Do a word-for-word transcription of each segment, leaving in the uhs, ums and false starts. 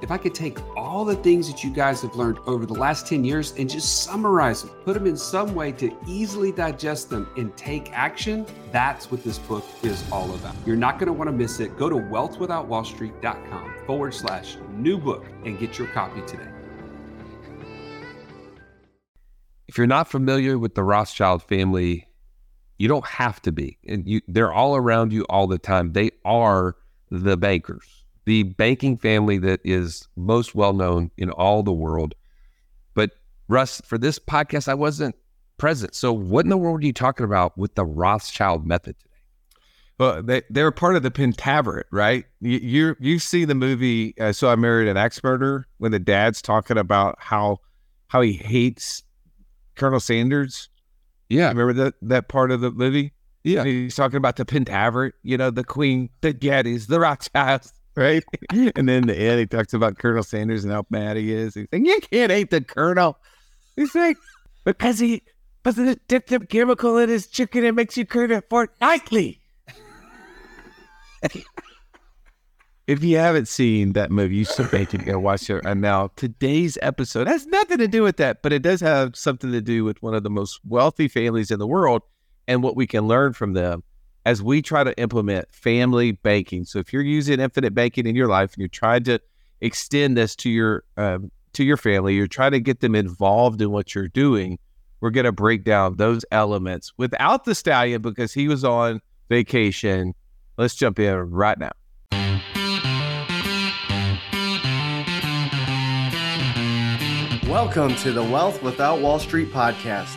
if I could take all the things that you guys have learned over the last ten years and just summarize them, put them in some way to easily digest them and take action, that's what this book is all about. You're not gonna wanna miss it. Go to wealth without wall street dot com forward slash new book and get your copy today. If you're not familiar with the Rothschild family, you don't have to be. And you, they're all around you all the time. They are the bankers. The banking family that is most well-known in all the world. But Russ, for this podcast, I wasn't present. So what in the world are you talking about with the Rothschild method today? Well, they, they're part of the Pentaveret, right? You you, you see the movie, uh, So I Married an Axe Murder, when the dad's talking about how how he hates Colonel Sanders. Yeah. Remember that, that part of the movie? Yeah. And he's talking about the Pentaveret, you know, the Queen, the Gettys, the Rothschilds. Right? And then in the end, he talks about Colonel Sanders and how mad he is. He's like, you can't hate the Colonel. He's like, because he doesn't dip the chemical in his chicken and makes you curd it fortnightly. If you haven't seen that movie, you should make it go watch it. And now today's episode has nothing to do with that, but it does have something to do with one of the most wealthy families in the world and what we can learn from them as we try to implement family banking. So if you're using infinite banking in your life and you're trying to extend this to your um, to your family, you're trying to get them involved in what you're doing, we're going to break down those elements without the stallion because he was on vacation. Let's jump in right now. Welcome to the Wealth Without Wall Street podcast.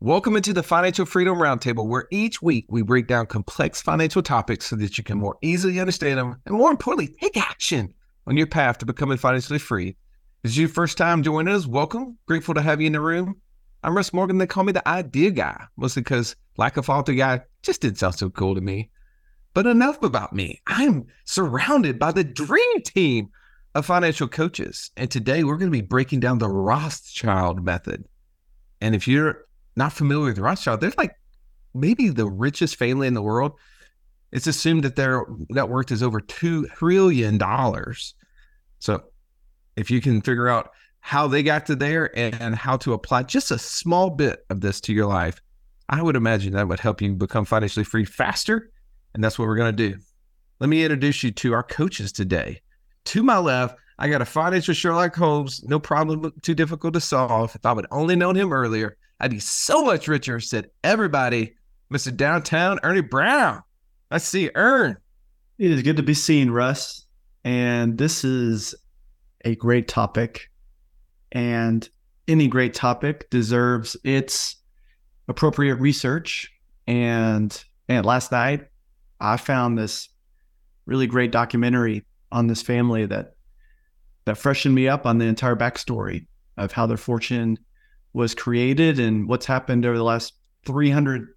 Welcome into the Financial Freedom Roundtable, where each week we break down complex financial topics so that you can more easily understand them and, more importantly, take action on your path to becoming financially free. If it's your first time joining us, welcome. Grateful to have you in the room. I'm Russ Morgan. They call me the idea guy, mostly because like a falter guy just didn't sound so cool to me. But enough about me. I'm surrounded by the dream team of financial coaches, and today we're going to be breaking down the Rothschild method. And if you're not familiar with Rothschild, they're like maybe the richest family in the world. It's assumed that their net worth is over two trillion dollars. So if you can figure out how they got to there and how to apply just a small bit of this to your life, I would imagine that would help you become financially free faster. And that's what we're going to do. Let me introduce you to our coaches today. To my left, I got a financial Sherlock Holmes, no problem too difficult to solve. If I would only known him earlier, I'd be so much richer, said everybody. Mister Downtown Ernie Brown. I see Ern. It is good to be seen, Russ. And this is a great topic. And any great topic deserves its appropriate research. And, and last night, I found this really great documentary on this family that that freshened me up on the entire backstory of how their fortune was created and what's happened over the last three hundred,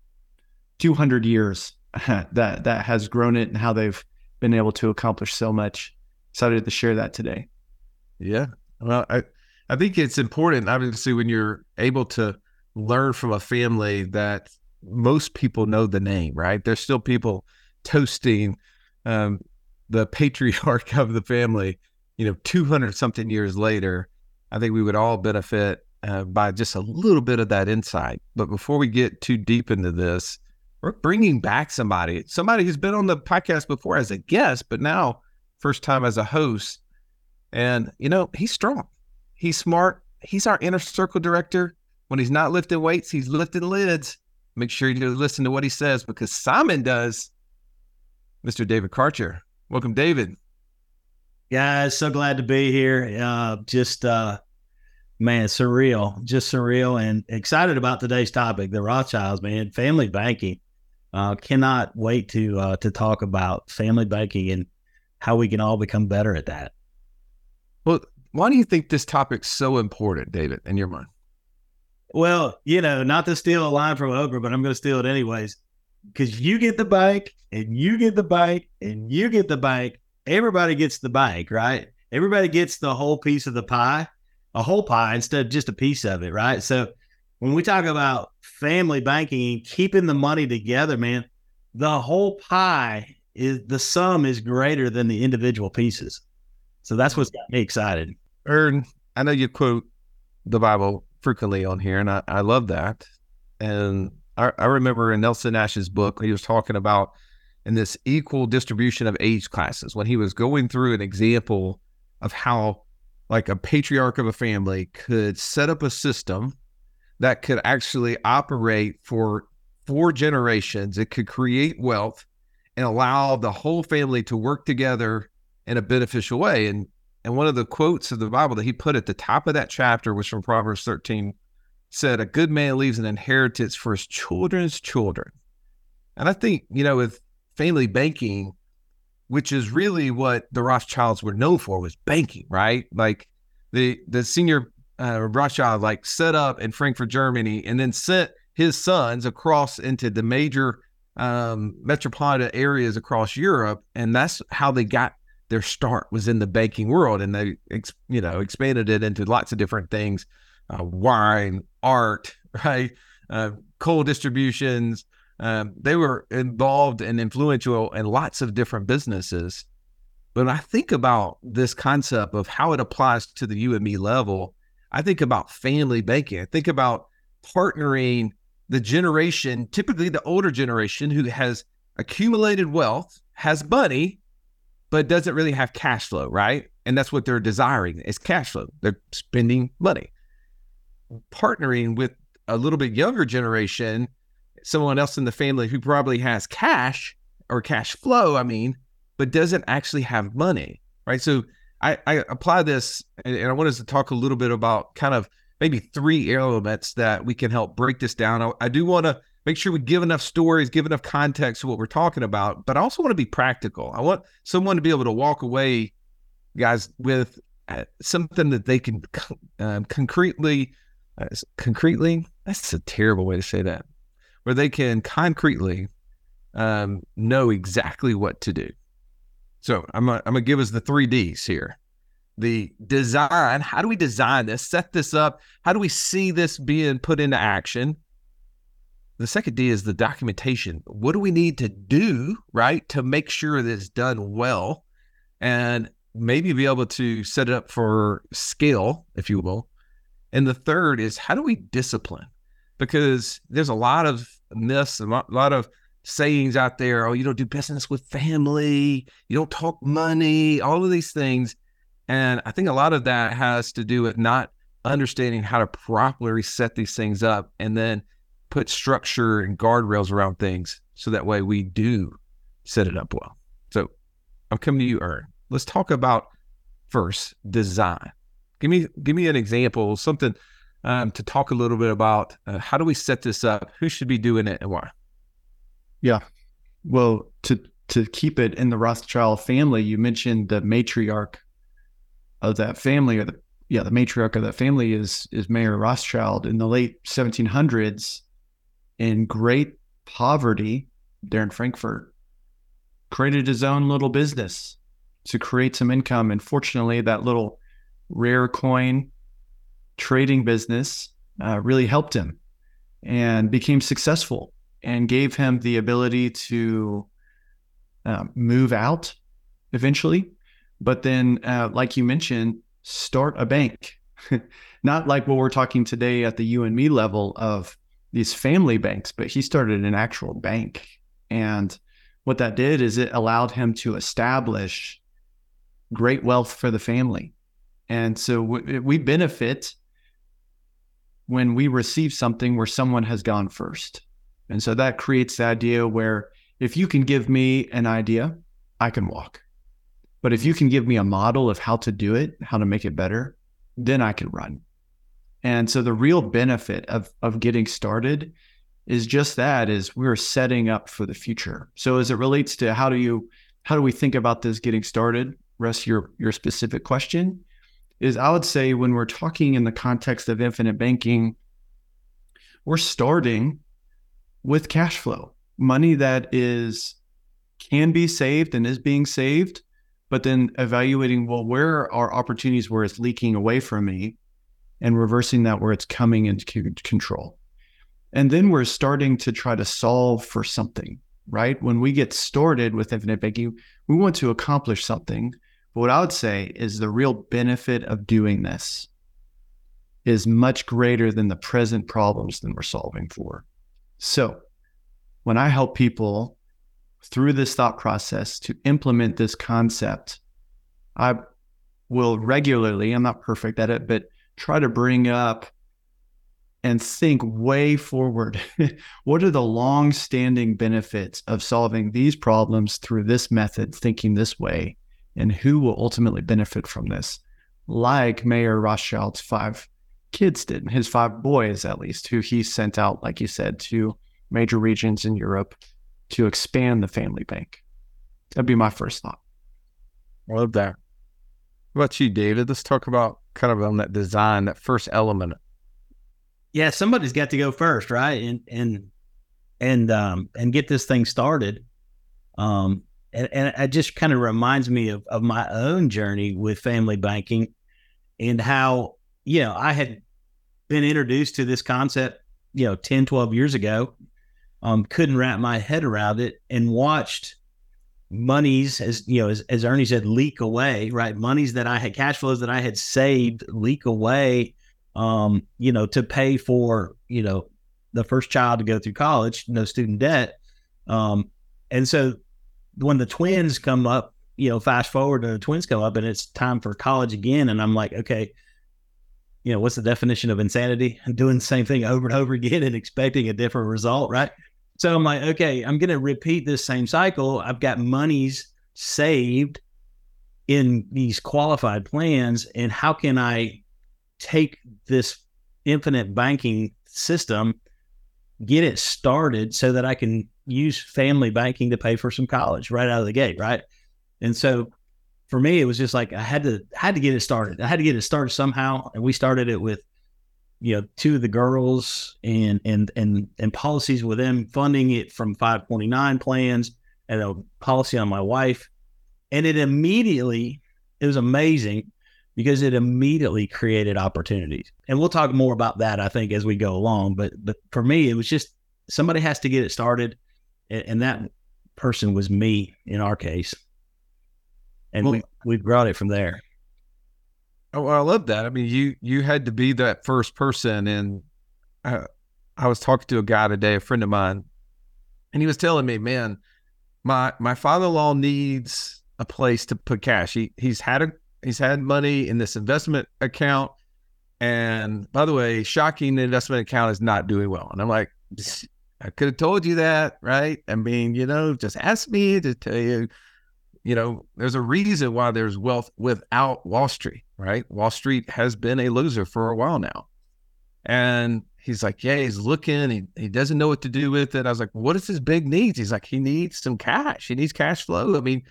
two hundred years that, that has grown it and how they've been able to accomplish so much. Excited to share that today. Yeah. Well, I, I think it's important, obviously, when you're able to learn from a family that most people know the name, right? There's still people toasting um, the patriarch of the family, you know, two hundred something years later. I think we would all benefit Uh, by just a little bit of that insight. But before we get too deep into this, we're bringing back somebody, somebody who's been on the podcast before as a guest, but now first time as a host. And, you know, he's strong. He's smart. He's our inner circle director. When he's not lifting weights, he's lifting lids. Make sure you listen to what he says, because Simon does. Mister David Karcher. Welcome, David. Guys, so glad to be here. Uh, just, uh, man, surreal, just surreal and excited about today's topic, the Rothschilds, man, family banking. Uh, cannot wait to uh, to talk about family banking and how we can all become better at that. Well, why do you think this topic's so important, David, in your mind? Well, you know, not to steal a line from Oprah, but I'm going to steal it anyways. Because you get the bike, and you get the bike, and you get the bike. Everybody gets the bike, right? Everybody gets the whole piece of the pie, a whole pie instead of just a piece of it, right? So when we talk about family banking and keeping the money together, man, the whole pie, is the sum is greater than the individual pieces. So that's what's got me excited. Ern, I know you quote the Bible frequently on here, and I, I love that. And I, I remember in Nelson Nash's book, he was talking about in this equal distribution of age classes, when he was going through an example of how like a patriarch of a family could set up a system that could actually operate for four generations. It could create wealth and allow the whole family to work together in a beneficial way. And and one of the quotes of the Bible that he put at the top of that chapter was from Proverbs thirteen, said, a good man leaves an inheritance for his children's children. And I think, you know, with family banking, which is really what the Rothschilds were known for, was banking, right? Like the the senior uh, Rothschild like set up in Frankfurt, Germany, and then sent his sons across into the major um, metropolitan areas across Europe. And that's how they got their start, was in the banking world. And they, ex- you know, expanded it into lots of different things, uh, wine, art, right? Uh, coal distributions. Um, they were involved and influential in lots of different businesses. But when I think about this concept of how it applies to the you and me level, I think about family banking. I think about partnering the generation, typically the older generation, who has accumulated wealth, has money, but doesn't really have cash flow, right? And that's what they're desiring, is cash flow. They're spending money. Partnering with a little bit younger generation, someone else in the family who probably has cash or cash flow, I mean, but doesn't actually have money, right? So I, I apply this, and, and I want us to talk a little bit about kind of maybe three elements that we can help break this down. I, I do want to make sure we give enough stories, give enough context to what we're talking about, but I also want to be practical. I want someone to be able to walk away, guys, with uh, something that they can um, concretely, uh, concretely, that's a terrible way to say that, where they can concretely um, know exactly what to do. So I'm gonna, I'm gonna give us the three D's here. The design, how do we design this, set this up? How do we see this being put into action? The second D is the documentation. What do we need to do, right, to make sure that it's done well and maybe be able to set it up for scale, if you will. And the third is, how do we discipline? Because there's a lot of myths, a lot of sayings out there. Oh, you don't do business with family. You don't talk money, all of these things. And I think a lot of that has to do with not understanding how to properly set these things up and then put structure and guardrails around things so that way we do set it up well. So I'm coming to you, Ern. Let's talk about first design. Give me, give me an example, something Um, to talk a little bit about uh, how do we set this up, who should be doing it, and why? Yeah. Well, to to keep it in the Rothschild family, you mentioned the matriarch of that family, or the yeah, the matriarch of that family is is Mayer Rothschild. In the late seventeen hundreds, in great poverty there in Frankfurt, created his own little business to create some income. And fortunately, that little rare coin trading business uh, really helped him and became successful and gave him the ability to uh, move out eventually. But then, uh, like you mentioned, start a bank. Not like what we're talking today at the you and me level of these family banks, but he started an actual bank. And what that did is it allowed him to establish great wealth for the family. And so w- we benefit when we receive something where someone has gone first. And so that creates the idea where if you can give me an idea, I can walk. But if you can give me a model of how to do it, how to make it better, then I can run. And so the real benefit of of getting started is just that, is we're setting up for the future. So as it relates to how do you, how do we think about this getting started, Russ, your, your specific question is, I would say when we're talking in the context of infinite banking, we're starting with cash flow, money that is, can be saved and is being saved, but then evaluating, well, where are opportunities where it's leaking away from me and reversing that where it's coming into control. And then we're starting to try to solve for something, right? When we get started with infinite banking, we want to accomplish something. But what I would say is the real benefit of doing this is much greater than the present problems that we're solving for. So when I help people through this thought process to implement this concept, I will regularly, I'm not perfect at it, but try to bring up and think way forward. What are the long-standing benefits of solving these problems through this method, thinking this way, and who will ultimately benefit from this? Like Mayer Rothschild's five kids did, his five boys at least, who he sent out, like you said, to major regions in Europe to expand the family bank. That'd be my first thought. I love that. What about you, David? Let's talk about kind of on that design, that first element. Yeah, somebody's got to go first, right? And and and um and get this thing started. Um and, and it just kind of reminds me of, of my own journey with family banking and how, you know, I had been introduced to this concept, you know, ten, twelve years ago. Um, couldn't wrap my head around it and watched monies, as you know, as, as Ernie said, leak away, right? Monies that I had, cash flows that I had saved leak away. Um, you know, to pay for, you know, the first child to go through college, no student debt. Um, and so when the twins come up, you know, fast forward to the twins come up and it's time for college again. And I'm like, okay, you know, what's the definition of insanity? I'm doing the same thing over and over again and expecting a different result, right? So I'm like, okay, I'm going to repeat this same cycle. I've got monies saved in these qualified plans. And how can I take this infinite banking system, get it started so that I can use family banking to pay for some college right out of the gate, right? And so for me, it was just like I had to had to get it started. I had to get it started somehow. And we started it with, you know, two of the girls and and and and policies with them, funding it from five twenty-nine plans and a policy on my wife. And it immediately, it was amazing, because it immediately created opportunities. And we'll talk more about that, I think, as we go along. But but for me, it was just somebody has to get it started. And, and that person was me in our case. And well, we, we brought it from there. Oh, I love that. I mean, you you had to be that first person. And I, I was talking to a guy today, a friend of mine, and he was telling me, man, my, my father-in-law needs a place to put cash. He He's had a He's had money in this investment account. And by the way, shocking, the investment account is not doing well. And I'm like, I could have told you that, right? I mean, you know, just ask me to tell you, you know, there's a reason why there's wealth without Wall Street, right? Wall Street has been a loser for a while now. And he's like, yeah, he's looking. He, he doesn't know what to do with it. I was like, what is his big needs? He's like, he needs some cash. He needs cash flow. I mean,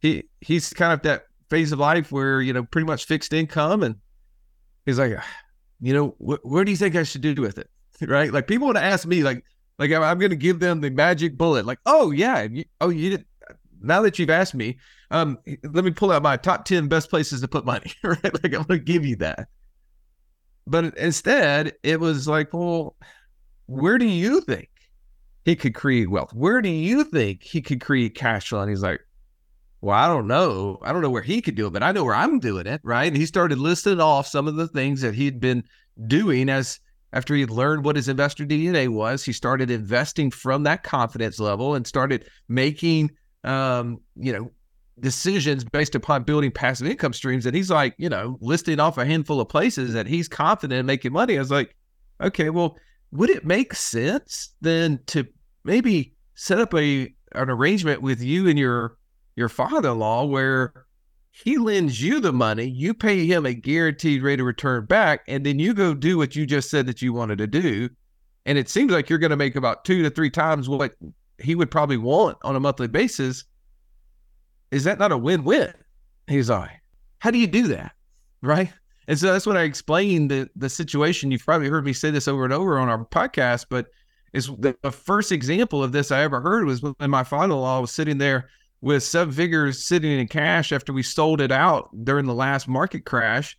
he he's kind of that phase of life where, you know, pretty much fixed income. And he's like, you know, wh- where do you think I should do with it? Right? Like, people want to ask me, like, like I'm, I'm going to give them the magic bullet. Like, oh yeah. You, oh, you did. Now that you've asked me, um, let me pull out my top ten best places to put money. Right? Like, I'm going to give you that. But instead it was like, well, where do you think he could create wealth? Where do you think he could create cash flow? And he's like, well, I don't know. I don't know where he could do it, but I know where I'm doing it, right? And he started listing off some of the things that he'd been doing as after he'd learned what his investor D N A was. He started investing from that confidence level and started making, um, you know, decisions based upon building passive income streams. And he's like, you know, listing off a handful of places that he's confident in making money. I was like, okay, well, would it make sense then to maybe set up a an arrangement with you and your your father-in-law where he lends you the money, you pay him a guaranteed rate of return back, and then you go do what you just said that you wanted to do? And it seems like you're going to make about two to three times what he would probably want on a monthly basis. Is that not a win-win? He's like, how do you do that? Right? And so that's when I explained the, the situation. You've probably heard me say this over and over on our podcast, but it's the, the first example of this I ever heard was when my father-in-law was sitting there with seven figures sitting in cash after we sold it out during the last market crash.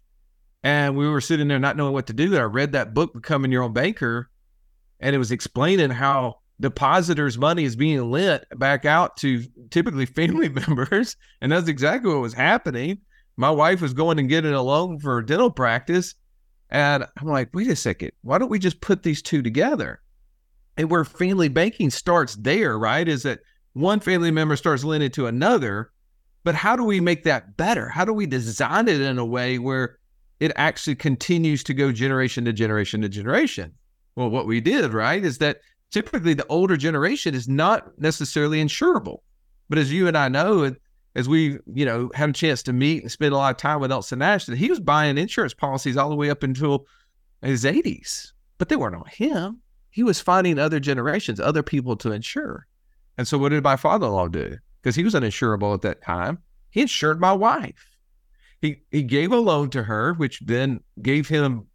And we were sitting there not knowing what to do. And I read that book, Becoming Your Own Banker, and it was explaining how depositors' money is being lent back out to typically family members. And that's exactly what was happening. My wife was going and getting a loan for dental practice. And I'm like, wait a second, why don't we just put these two together? And where family banking starts there, right, is that one family member starts lending to another. But how do we make that better? How do we design it in a way where it actually continues to go generation to generation to generation? Well, what we did, right, is that typically the older generation is not necessarily insurable. But as you and I know, as we, you know, had a chance to meet and spend a lot of time with Nelson Nash, that he was buying insurance policies all the way up until his eighties, but they weren't on him. He was finding other generations, other people to insure. And so what did my father-in-law do? Because he was uninsurable at that time. He insured my wife. He he gave a loan to her, which then gave him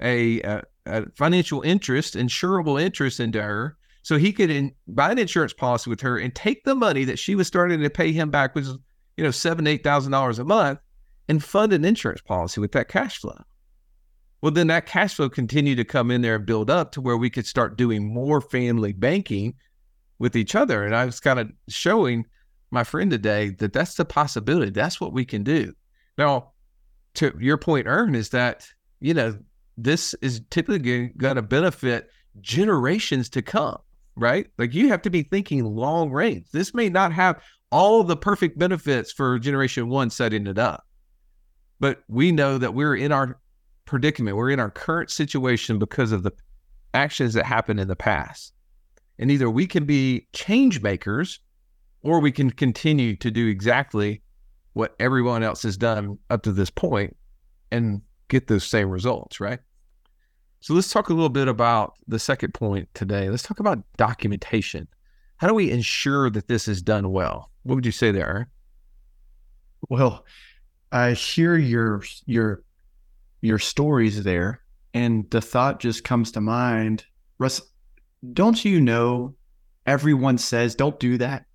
a, a Uh, financial interest, insurable interest into her, so he could in, buy an insurance policy with her and take the money that she was starting to pay him back, which is, you know, seven, eight thousand dollars a month, and fund an insurance policy with that cash flow. Well, then that cash flow continued to come in there and build up to where we could start doing more family banking with each other. And I was kind of showing my friend today that that's the possibility. That's what we can do. Now, to your point, Ern, is that, you know, this is typically going to benefit generations to come, right? Like you have to be thinking long range. This may not have all the perfect benefits for generation one setting it up, but we know that we're in our predicament. We're in our current situation because of the actions that happened in the past. And either we can be change makers or we can continue to do exactly what everyone else has done up to this point and get those same results, right? So let's talk a little bit about the second point today. Let's talk about documentation. How do we ensure that this is done well? What would you say there? Well, I hear your your your stories there, and the thought just comes to mind, Russ, don't you know everyone says don't do that?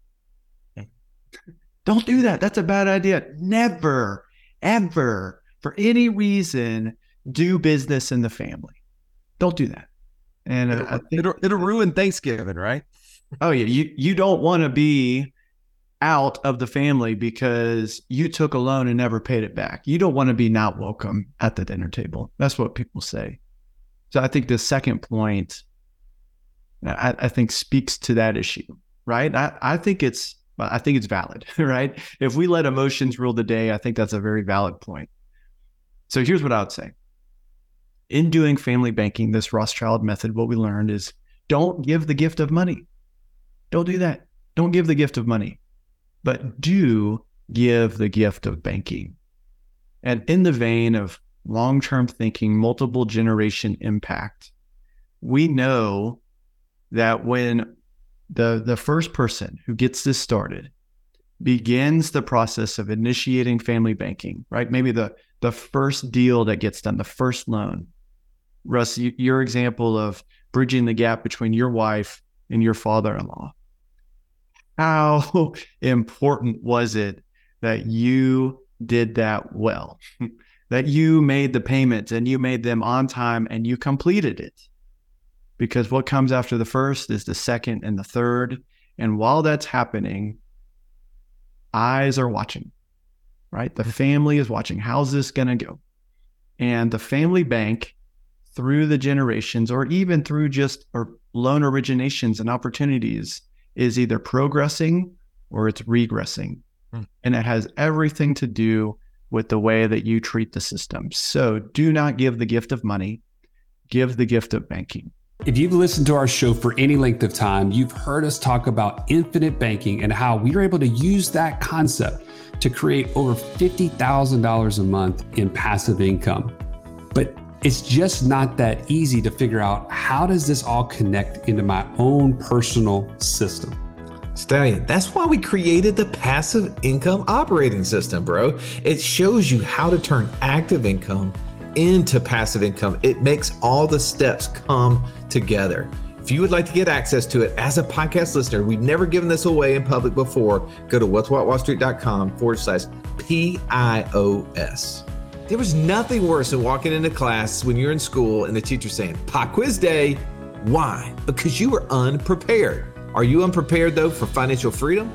Don't do that. That's a bad idea. Never, ever, for any reason, do business in the family. Don't do that. And it'll, I think it'll, it'll ruin Thanksgiving, right? Oh yeah. You, you don't want to be out of the family because you took a loan and never paid it back. You don't want to be not welcome at the dinner table. That's what people say. So I think the second point, I, I think speaks to that issue, right? I, I think it's, I think it's valid, right? If we let emotions rule the day, I think that's a very valid point. So here's what I would say. In doing family banking, this Rothschild method, what we learned is don't give the gift of money. Don't do that. Don't give the gift of money, but do give the gift of banking. And in the vein of long-term thinking, multiple generation impact, we know that when the, the first person who gets this started begins the process of initiating family banking, right? Maybe the the first deal that gets done, the first loan. Russ, you, your example of bridging the gap between your wife and your father-in-law. How important was it that you did that well, that you made the payments and you made them on time and you completed it? Because what comes after the first is the second and the third. And while that's happening, eyes are watching, right? The family is watching. How's this going to go? And the family bank, through the generations or even through just or loan originations and opportunities, is either progressing or it's regressing. Mm. And it has everything to do with the way that you treat the system. So do not give the gift of money, give the gift of banking. If you've listened to our show for any length of time, you've heard us talk about infinite banking and how we were able to use that concept to create over fifty thousand dollars a month in passive income. But it's just not that easy to figure out, how does this all connect into my own personal system? Stallion, that's why we created the Passive Income Operating System, bro. It shows you how to turn active income into passive income. It makes all the steps come together. If you would like to get access to it as a podcast listener, we've never given this away in public before. Go to what's what wall street dot com forward slash P I O S. There was nothing worse than walking into class when you're in school and the teacher saying, "Pop quiz day." Why? Because you were unprepared. Are you unprepared, though, for financial freedom?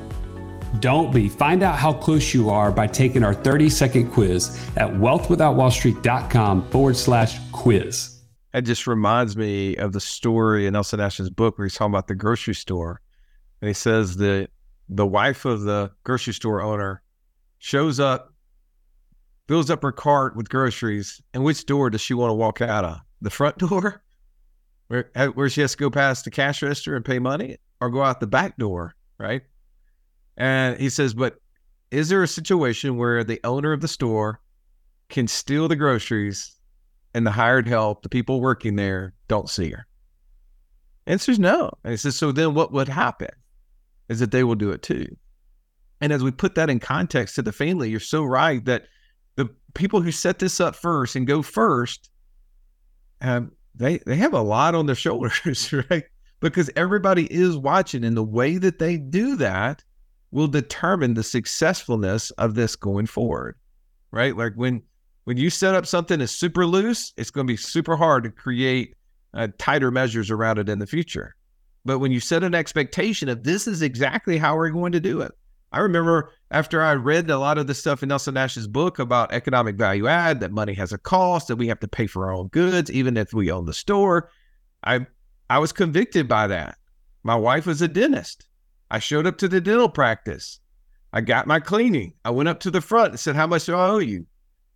Don't be. Find out how close you are by taking our thirty-second quiz at wealth without wall street dot com forward slash quiz. It just reminds me of the story in Nelson Nash's book where he's talking about the grocery store. And he says that the wife of the grocery store owner shows up, fills up her cart with groceries, and which door does she want to walk out of? The front door? Where, where she has to go past the cash register and pay money, or go out the back door, right? And he says, but is there a situation where the owner of the store can steal the groceries and the hired help, the people working there, don't see her? Answer's no. And he says, so then what would happen is that they will do it too. And as we put that in context to the family, you're so right that the people who set this up first and go first, um, They they have a lot on their shoulders, right? Because everybody is watching, and the way that they do that will determine the successfulness of this going forward, right? Like when when you set up something that's super loose, it's going to be super hard to create uh, tighter measures around it in the future. But when you set an expectation of this is exactly how we're going to do it. I remember after I read a lot of the stuff in Nelson Nash's book about economic value add, that money has a cost, that we have to pay for our own goods, even if we own the store. I I was convicted by that. My wife was a dentist. I showed up to the dental practice. I got my cleaning. I went up to the front and said, "How much do I owe you?"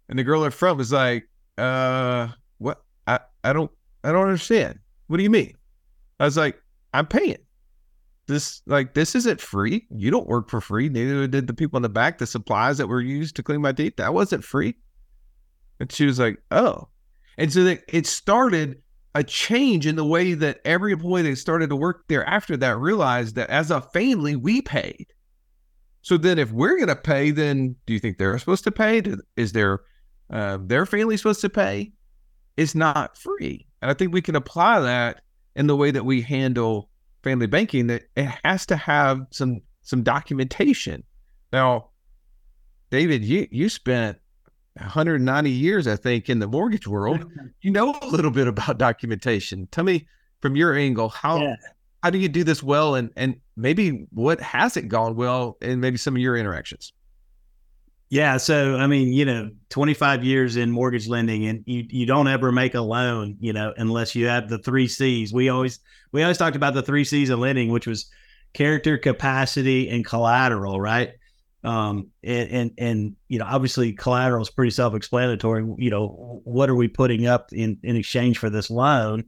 And the girl in front was like, "Uh, what? I, I don't I don't understand. What do you mean?" I was like, "I'm paying. This like this isn't free. You don't work for free. Neither did the people in the back. The supplies that were used to clean my teeth, that wasn't free." And she was like, "Oh." And so they, it started a change in the way that every employee that started to work there after that realized that as a family we paid. So then, if we're going to pay, then do you think they're supposed to pay? Is their uh, their family supposed to pay? It's not free. And I think we can apply that in the way that we handle family banking, that it has to have some some documentation. Now, David, you you spent one hundred ninety years, I think, in the mortgage world. You know a little bit about documentation. Tell me from your angle, how yeah. how do you do this well, and and maybe what hasn't gone well, and maybe some of your interactions. Yeah, so I mean, you know, twenty-five years in mortgage lending, and you you don't ever make a loan, you know, unless you have the three C's. We always we always talked about the three C's of lending, which was character, capacity, and collateral, right? Um, and and, and you know, obviously, collateral is pretty self-explanatory. You know, what are we putting up in in exchange for this loan?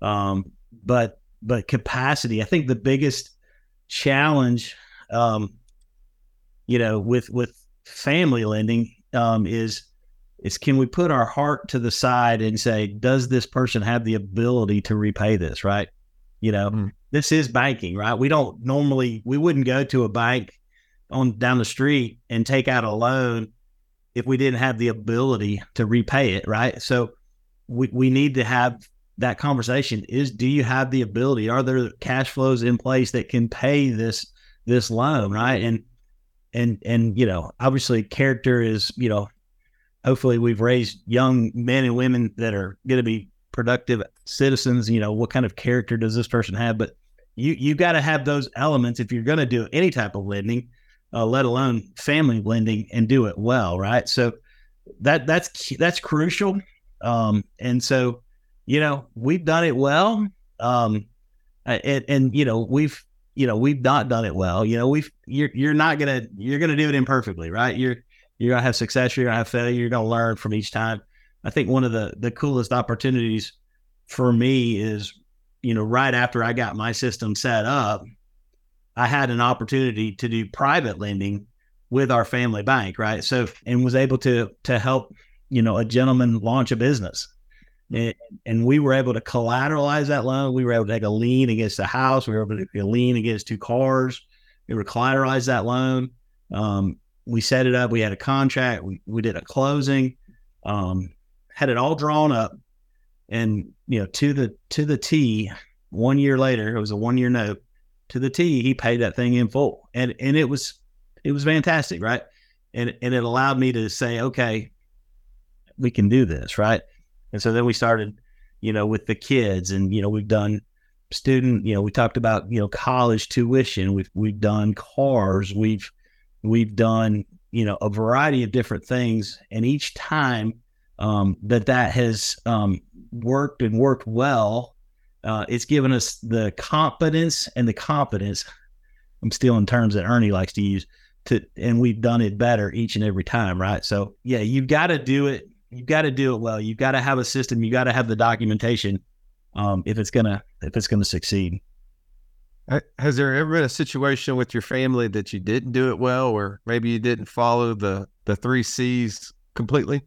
Um, but but capacity, I think the biggest challenge, um, you know, with with family lending um, is, is can we put our heart to the side and say, does this person have the ability to repay this? Right. You know, mm. this is banking, right? We don't normally, we wouldn't go to a bank on down the street and take out a loan if we didn't have the ability to repay it. Right. So we, we need to have that conversation is, do you have the ability? Are there cash flows in place that can pay this, this loan? Right. And, And, and, you know, obviously character is, you know, hopefully we've raised young men and women that are going to be productive citizens. You know, what kind of character does this person have? But you, you got to have those elements if you're going to do any type of lending, uh, let alone family lending, and do it well. Right. So that, that's, that's crucial. Um, and so, you know, we've done it well. Um, and, and, you know, we've, you know, we've not done it well. You know, we've, you're, you're not going to, you're going to do it imperfectly, right? You're, you're going to have success. You're going to have failure. You're going to learn from each time. I think one of the, the coolest opportunities for me is, you know, right after I got my system set up, I had an opportunity to do private lending with our family bank, right? So, and was able to to help, you know, a gentleman launch a business. And, and we were able to collateralize that loan. We were able to take a lien against the house. We were able to take a lien against two cars. We were collateralized that loan. Um, we set it up. We had a contract. We, we did a closing, um, had it all drawn up. And, you know, to the, to the T, one year later, it was a one year note to the T, he paid that thing in full. And, and it was, it was fantastic. Right. And, and it allowed me to say, okay, we can do this. Right. And so then we started, you know, with the kids, and, you know, we've done student, you know, we talked about, you know, college tuition, we've, we've done cars, we've, we've done, you know, a variety of different things. And each time, um, that that has, um, worked and worked well, uh, it's given us the confidence and the competence. I'm stealing terms that Ernie likes to use to, and we've done it better each and every time. Right. So yeah, you've got to do it. You've got to do it well. You've got to have a system. You got to have the documentation um, if it's gonna if it's gonna succeed. Has there ever been a situation with your family that you didn't do it well, or maybe you didn't follow the the three C's completely?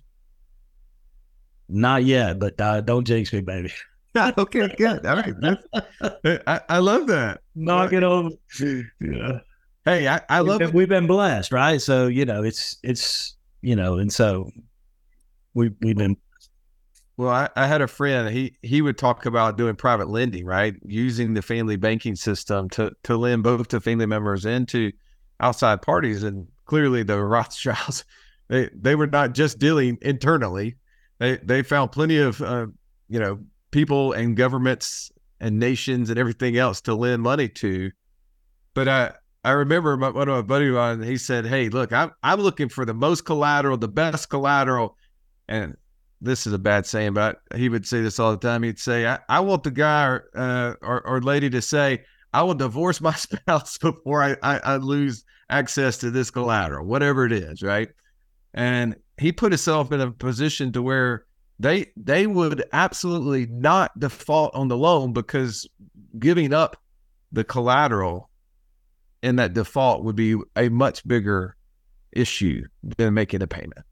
Not yet, but uh, don't jinx me, baby. Okay, good. All right, I, I love that. Knock it over. Yeah. Hey, I, I love. We've been, we've been blessed, right? So you know, it's it's you know, and so. We, we've been. Well, I, I had a friend, he, he would talk about doing private lending, right? Using the family banking system to, to lend both to family members and to outside parties. And clearly the Rothschilds, they, they were not just dealing internally. They, they found plenty of, uh, you know, people and governments and nations and everything else to lend money to. But I, I remember my, one of my buddies, on, he said, hey, look, I'm, I'm looking for the most collateral, the best collateral. And this is a bad saying, but he would say this all the time. He'd say, I, I want the guy or, uh, or, or lady to say, I will divorce my spouse before I, I, I lose access to this collateral, whatever it is, right? And he put himself in a position to where they they would absolutely not default on the loan, because giving up the collateral in that default would be a much bigger issue than making a payment.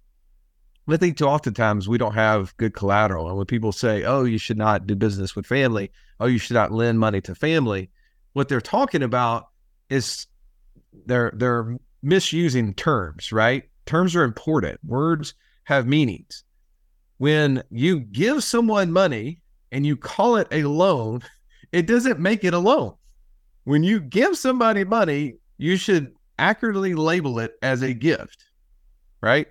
I think too oftentimes we don't have good collateral. And when people say, oh, you should not do business with family, oh, you should not lend money to family, what they're talking about is they're they're misusing terms, right? Terms are important. Words have meanings. When you give someone money and you call it a loan, it doesn't make it a loan. When you give somebody money, you should accurately label it as a gift, right?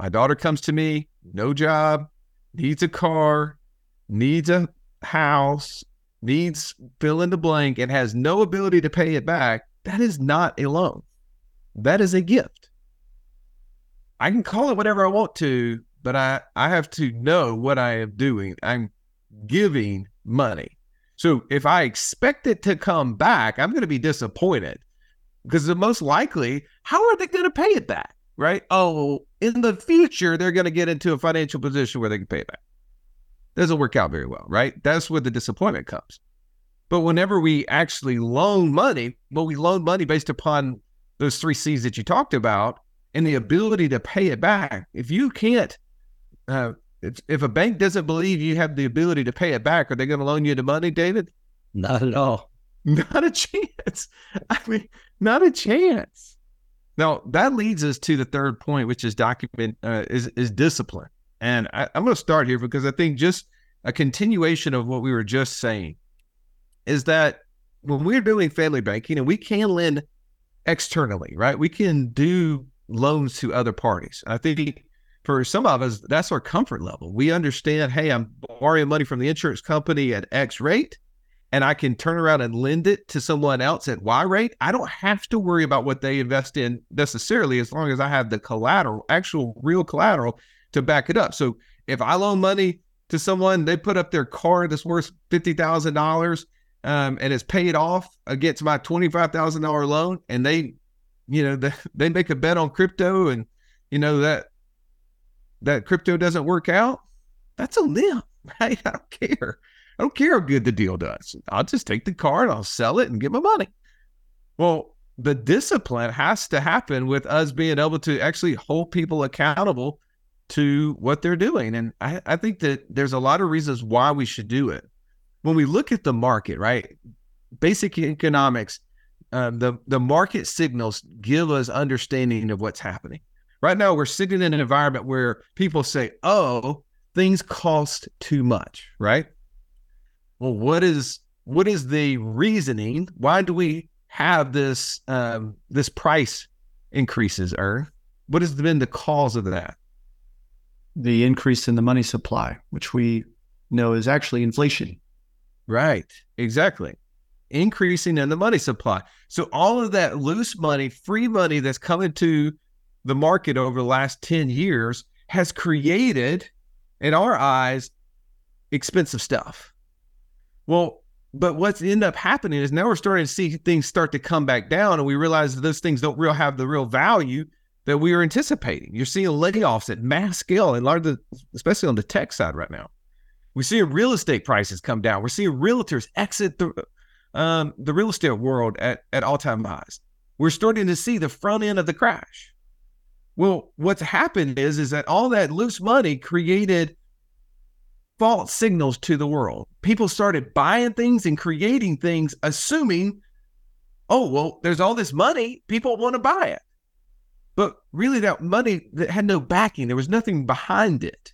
My daughter comes to me, no job, needs a car, needs a house, needs fill in the blank, and has no ability to pay it back. That is not a loan. That is a gift. I can call it whatever I want to, but I, I have to know what I am doing. I'm giving money. So if I expect it to come back, I'm going to be disappointed, because the most likely, how are they going to pay it back? Right? Oh, in the future, they're going to get into a financial position where they can pay back. Doesn't work out very well, right? That's where the disappointment comes. But whenever we actually loan money, well, we loan money based upon those three C's that you talked about and the ability to pay it back. If you can't, uh, if, if a bank doesn't believe you have the ability to pay it back, are they going to loan you the money, David? Not at all. Not a chance. I mean, not a chance. Now that leads us to the third point, which is document uh, is is discipline. And I, I'm going to start here, because I think just a continuation of what we were just saying is that when we're doing family banking, and we can lend externally, right? We can do loans to other parties. I think for some of us, that's our comfort level. We understand, hey, I'm borrowing money from the insurance company at X rate, and I can turn around and lend it to someone else at Y rate. I don't have to worry about what they invest in necessarily, as long as I have the collateral, actual real collateral to back it up. So if I loan money to someone, they put up their car that's worth fifty thousand dollars um, and it's paid off against my twenty-five thousand dollars loan, and they, you know, they, they make a bet on crypto, and you know, that, that crypto doesn't work out. That's on them, right? I don't care. I don't care how good the deal does. I'll just take the car and I'll sell it and get my money. Well, the discipline has to happen with us being able to actually hold people accountable to what they're doing. And I, I think that there's a lot of reasons why we should do it. When we look at the market, right? Basic economics, um, the, the market signals give us understanding of what's happening. Right now, we're sitting in an environment where people say, oh, things cost too much, right? Well, what is what is the reasoning? Why do we have this um, this price increases, Ern? What has been the cause of that? The increase in the money supply, which we know is actually inflation. Right, exactly. Increasing in the money supply. So all of that loose money, free money that's come into the market over the last ten years has created, in our eyes, expensive stuff. Well, but what's ended up happening is now we're starting to see things start to come back down, and we realize that those things don't real have the real value that we were anticipating. You're seeing layoffs at mass scale, and largely, especially on the tech side right now. We see real estate prices come down. We're seeing realtors exit the, um, the real estate world at, at all-time highs. We're starting to see the front end of the crash. Well, what's happened is, is that all that loose money created false signals to the world. People started buying things and creating things, assuming, oh, well, there's all this money, people want to buy it. But really that money that had no backing, there was nothing behind it.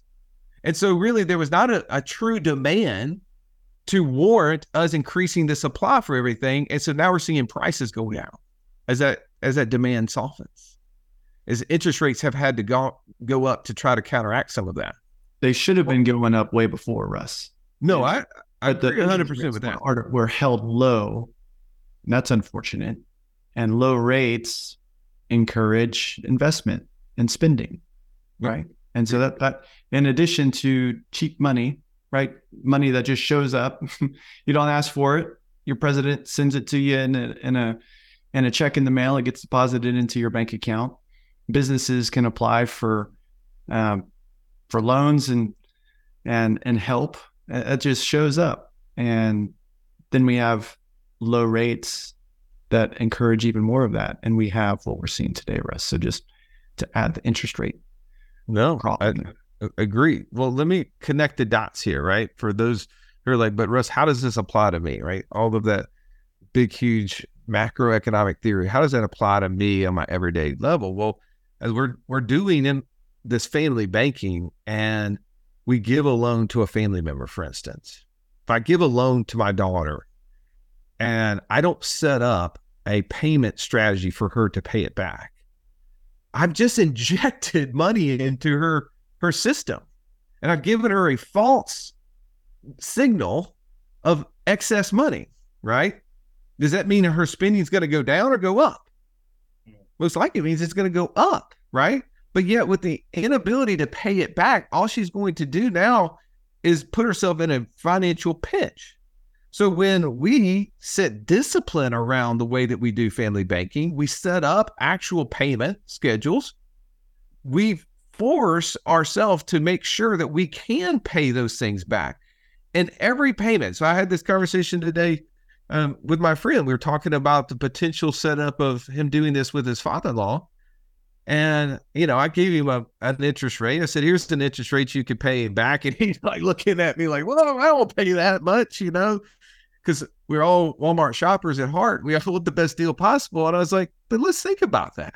And so really there was not a, a true demand to warrant us increasing the supply for everything. And so now we're seeing prices go down as that, as that demand softens. Is interest rates have had to go go up to try to counteract some of that. They should have been going up way before, Russ. No, I, I agree one hundred percent with that. Are, were held low, and that's unfortunate. And low rates encourage investment and spending, right? And so that, that, in addition to cheap money, right, money that just shows up, you don't ask for it. Your president sends it to you in a, in a, in a check in the mail. It gets deposited into your bank account. Businesses can apply for um, for loans and and and help. It just shows up, and then we have low rates that encourage even more of that, and we have what we're seeing today, Russ. So just to add the interest rate. No, problem. I agree. Well, let me connect the dots here, right? For those who are like, but Russ, how does this apply to me, right? All of that big, huge macroeconomic theory. How does that apply to me on my everyday level? Well, as we're we're doing in this family banking, and we give a loan to a family member, for instance. If I give a loan to my daughter and I don't set up a payment strategy for her to pay it back, I've just injected money into her, her system, and I've given her a false signal of excess money, right? Does that mean her spending is going to go down or go up? Most likely it means it's going to go up, right? But yet with the inability to pay it back, all she's going to do now is put herself in a financial pinch. So when we set discipline around the way that we do family banking, we set up actual payment schedules. We force ourselves to make sure that we can pay those things back. And every payment. So I had this conversation today Um, with my friend. We were talking about the potential setup of him doing this with his father-in-law. And, you know, I gave him a, an interest rate. I said, here's an interest rate you could pay back. And he's like looking at me like, well, I won't pay that much, you know, because we're all Walmart shoppers at heart. We have to want the best deal possible. And I was like, but let's think about that.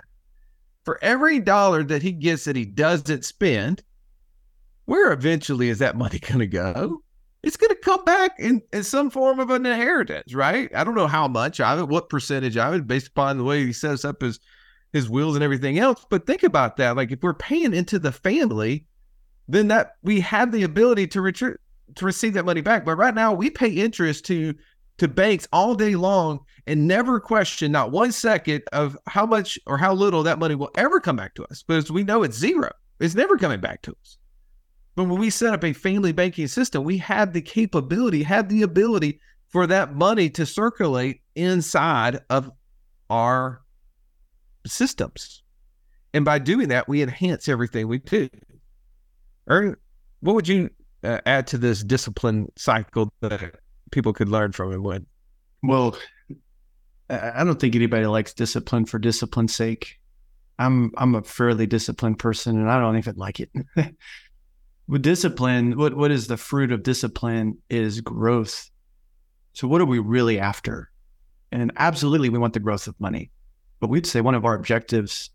For every dollar that he gets that he doesn't spend, where eventually is that money going to go? It's going to come back in, in some form of an inheritance, right? I don't know how much of it, what percentage of it, based upon the way he sets up his, his wills and everything else. But think about that. Like if we're paying into the family, then that we have the ability to retri- to receive that money back. But right now we pay interest to, to banks all day long and never question not one second of how much or how little that money will ever come back to us. Because we know it's zero. It's never coming back to us. But when we set up a family banking system, we have the capability, have the ability for that money to circulate inside of our systems. And by doing that, we enhance everything we do. Ernie, what would you uh, add to this discipline cycle that people could learn from and when? Well, I don't think anybody likes discipline for discipline's sake. I'm I'm a fairly disciplined person, and I don't even like it. With discipline, what what is the fruit of discipline is growth. So what are we really after? And absolutely, we want the growth of money. But we'd say one of our objectives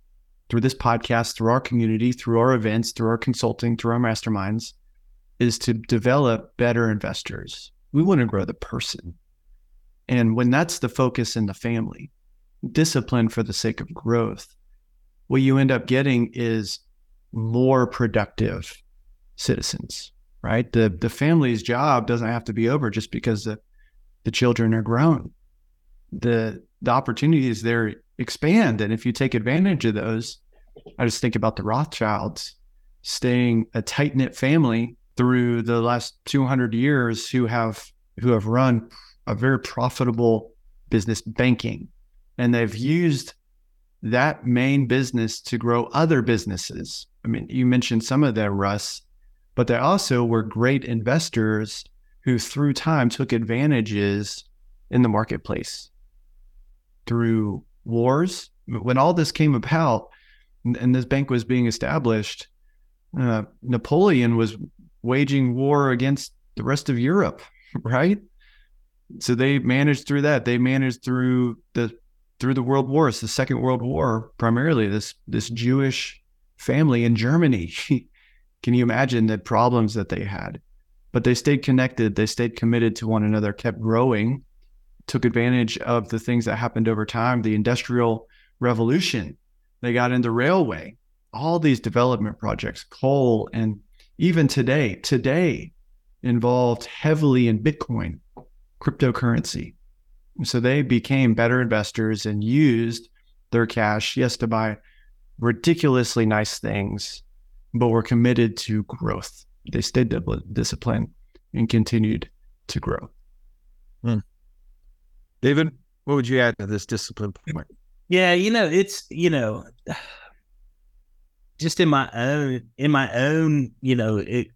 through this podcast, through our community, through our events, through our consulting, through our masterminds, is to develop better investors. We want to grow the person. And when that's the focus in the family, discipline for the sake of growth, what you end up getting is more productive citizens, right? The the family's job doesn't have to be over just because the, the children are grown. The the opportunities there expand. And if you take advantage of those, I just think about the Rothschilds staying a tight-knit family through the last two hundred years who have who have run a very profitable business, banking. And they've used that main business to grow other businesses. I mean, you mentioned some of that, Russ, but they also were great investors who through time took advantages in the marketplace through wars. When all this came about and this bank was being established, uh, Napoleon was waging war against the rest of Europe, right? So they managed through that. They managed through the through the World Wars, the Second World War, primarily this this Jewish family in Germany. Can you imagine the problems that they had? But they stayed connected. They stayed committed to one another, kept growing, took advantage of the things that happened over time, the Industrial Revolution. They got into railway, all these development projects, coal, and even today, today involved heavily in Bitcoin, cryptocurrency. So they became better investors and used their cash, yes, to buy ridiculously nice things, but were committed to growth. They stayed disciplined and continued to grow. Hmm. David, what would you add to this discipline point? Yeah, you know, it's, you know, just in my own, in my own, you know, it,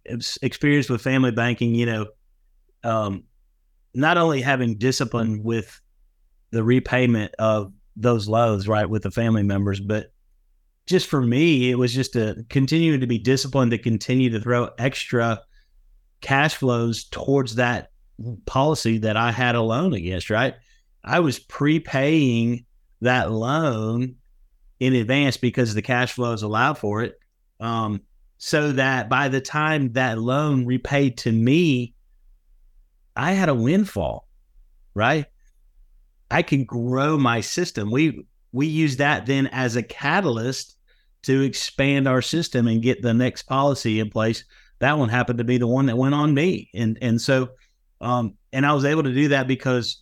experience with family banking, you know, um, not only having discipline with the repayment of those loans, right, with the family members, but just for me, it was just to continue to be disciplined, to continue to throw extra cash flows towards that policy that I had a loan against, right? I was prepaying that loan in advance because the cash flows allowed for it, um, so that by the time that loan repaid to me, I had a windfall, right? I could grow my system. We we use that then as a catalyst to expand our system and get the next policy in place. That one happened to be the one that went on me. And and so, um, and I was able to do that because,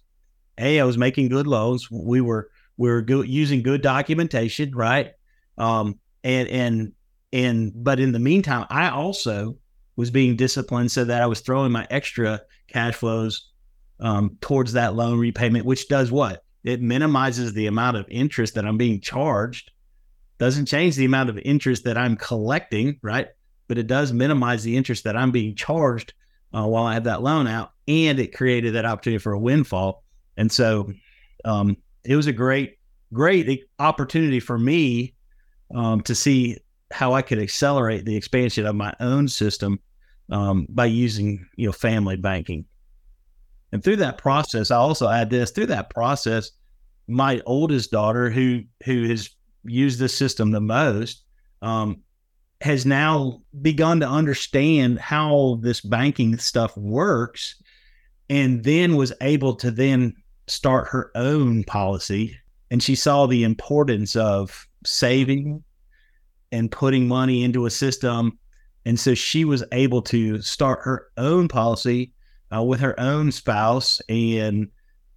A, I was making good loans. We were we were go- using good documentation, right? Um, and and and but in the meantime, I also was being disciplined so that I was throwing my extra cash flows um, towards that loan repayment, which does what? It minimizes the amount of interest that I'm being charged, doesn't change the amount of interest that I'm collecting, right? But it does minimize the interest that I'm being charged uh, while I have that loan out, and it created that opportunity for a windfall. And so um, it was a great, great opportunity for me um, to see how I could accelerate the expansion of my own system um, by using, you know, family banking. And through that process, I also add this, through that process, my oldest daughter, who, who has used this system the most, um, has now begun to understand how this banking stuff works, and then was able to then start her own policy. And she saw the importance of saving and putting money into a system. And so she was able to start her own policy uh, with her own spouse. And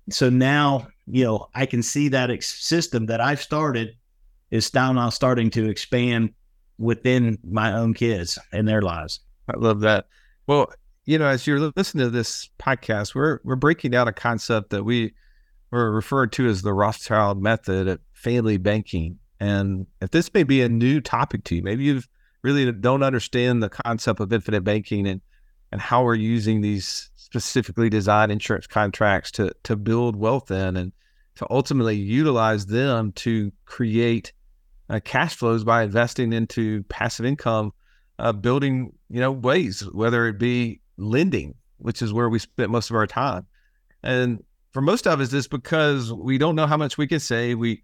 so now, you know, I can see that ex- system that I've started is now starting to expand within my own kids and their lives. I love that. Well, you know, as you're listening to this podcast, we're we're breaking down a concept that we were referred to as the Rothschild method of family banking. And if this may be a new topic to you, maybe you really don't understand the concept of infinite banking and and how we're using these specifically designed insurance contracts to to build wealth in and to ultimately utilize them to create uh, cash flows by investing into passive income, uh, building, you know, ways, whether it be lending, which is where we spent most of our time. And for most of us, it's because we don't know how much we can save. We,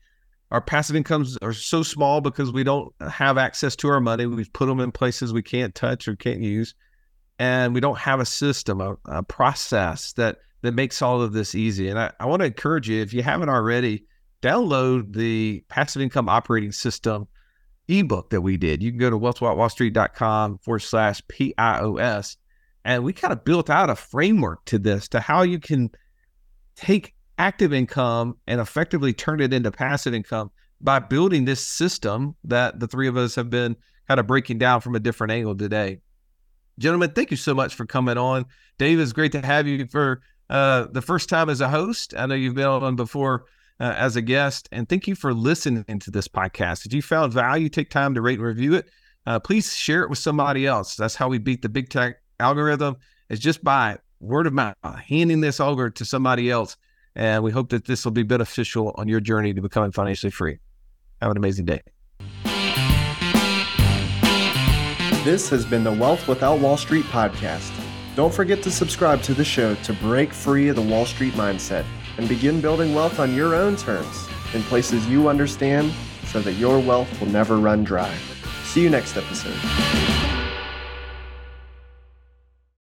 our passive incomes are so small because we don't have access to our money. We've put them in places we can't touch or can't use. And we don't have a system, a, a process that, that makes all of this easy. And I, I want to encourage you, if you haven't already, download the Passive Income Operating System ebook that we did. You can go to wealth without wall street dot com forward slash P I O S. And we kind of built out a framework to this, to how you can take active income and effectively turn it into passive income by building this system that the three of us have been kind of breaking down from a different angle today. Gentlemen, thank you so much for coming on. Dave, it's great to have you for uh, the first time as a host. I know you've been on before uh, as a guest. And thank you for listening to this podcast. If you found value, take time to rate and review it. Uh, please share it with somebody else. That's how we beat the big tech algorithm, is just by word of mouth, handing this over to somebody else. And we hope that this will be beneficial on your journey to becoming financially free. Have an amazing day. This has been the Wealth Without Wall Street podcast. Don't forget to subscribe to the show to break free of the Wall Street mindset and begin building wealth on your own terms in places you understand so that your wealth will never run dry. See you next episode.